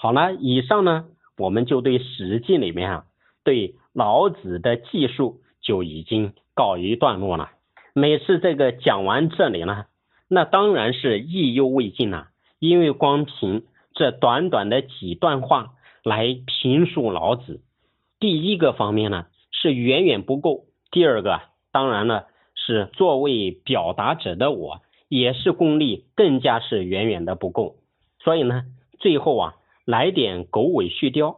好了，以上呢，我们就对《史记》里面对老子的记述就已经告一段落了。每次这个讲完这里呢，那当然是意犹未尽了，因为光凭这短短的几段话来评述老子，第一个方面呢是远远不够，第二个当然呢是作为表达者的我也是功力更加是远远的不够，所以呢最后来点狗尾续貂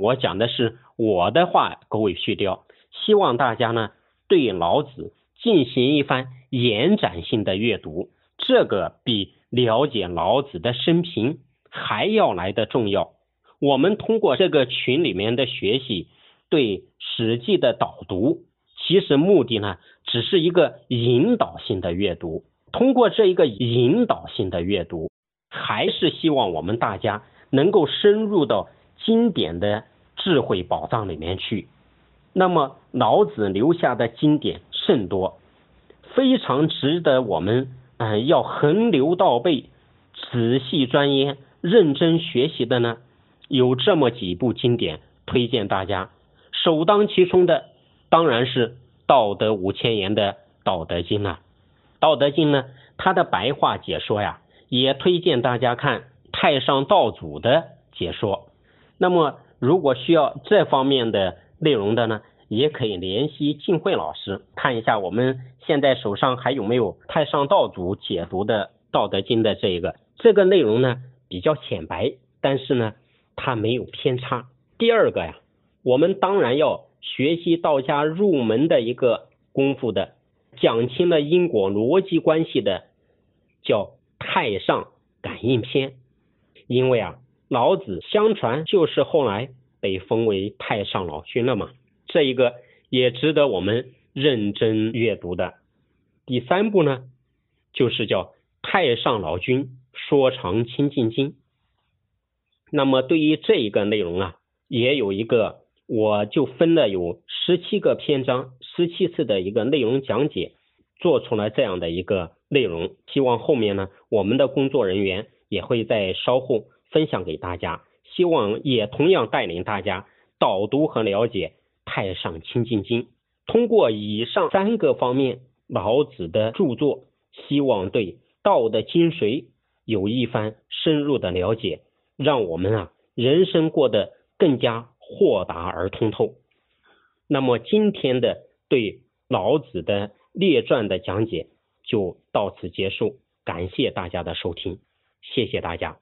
我讲的是我的话，狗尾续貂，希望大家呢对老子进行一番延展性的阅读，这个比了解老子的生平还要来得重要。我们通过这个群里面的学习，对史记的导读，其实目的呢只是一个引导性的阅读，通过这一个引导性的阅读，还是希望我们大家能够深入到经典的智慧宝藏里面去。那么老子留下的经典甚多，非常值得我们要横流到背，仔细钻研认真学习的呢，有这么几部经典推荐大家。首当其冲的当然是道德5000言的道德经了。道德经呢，它的白话解说也推荐大家看太上道祖的解说。那么如果需要这方面的内容的呢，也可以联系晋慧老师，看一下我们现在手上还有没有太上道祖解读的道德经的这个内容呢比较浅白，但是呢它没有偏差。第二个我们当然要学习道家入门的一个功夫的，讲清了因果逻辑关系的，叫太上感应篇。因为老子相传就是后来被封为太上老君了嘛，这一个也值得我们认真阅读的。第三部呢就是叫太上老君说长清净经。那么对于这一个内容也有一个，我就分了有17个篇章，17次的一个内容讲解，做出了这样的一个内容。希望后面呢我们的工作人员也会在稍后分享给大家，希望也同样带领大家导读和了解太上清净经。通过以上3个方面老子的著作，希望对道的精髓有一番深入的了解，让我们人生过得更加豁达而通透。那么今天的对老子的列传的讲解就到此结束，感谢大家的收听，谢谢大家。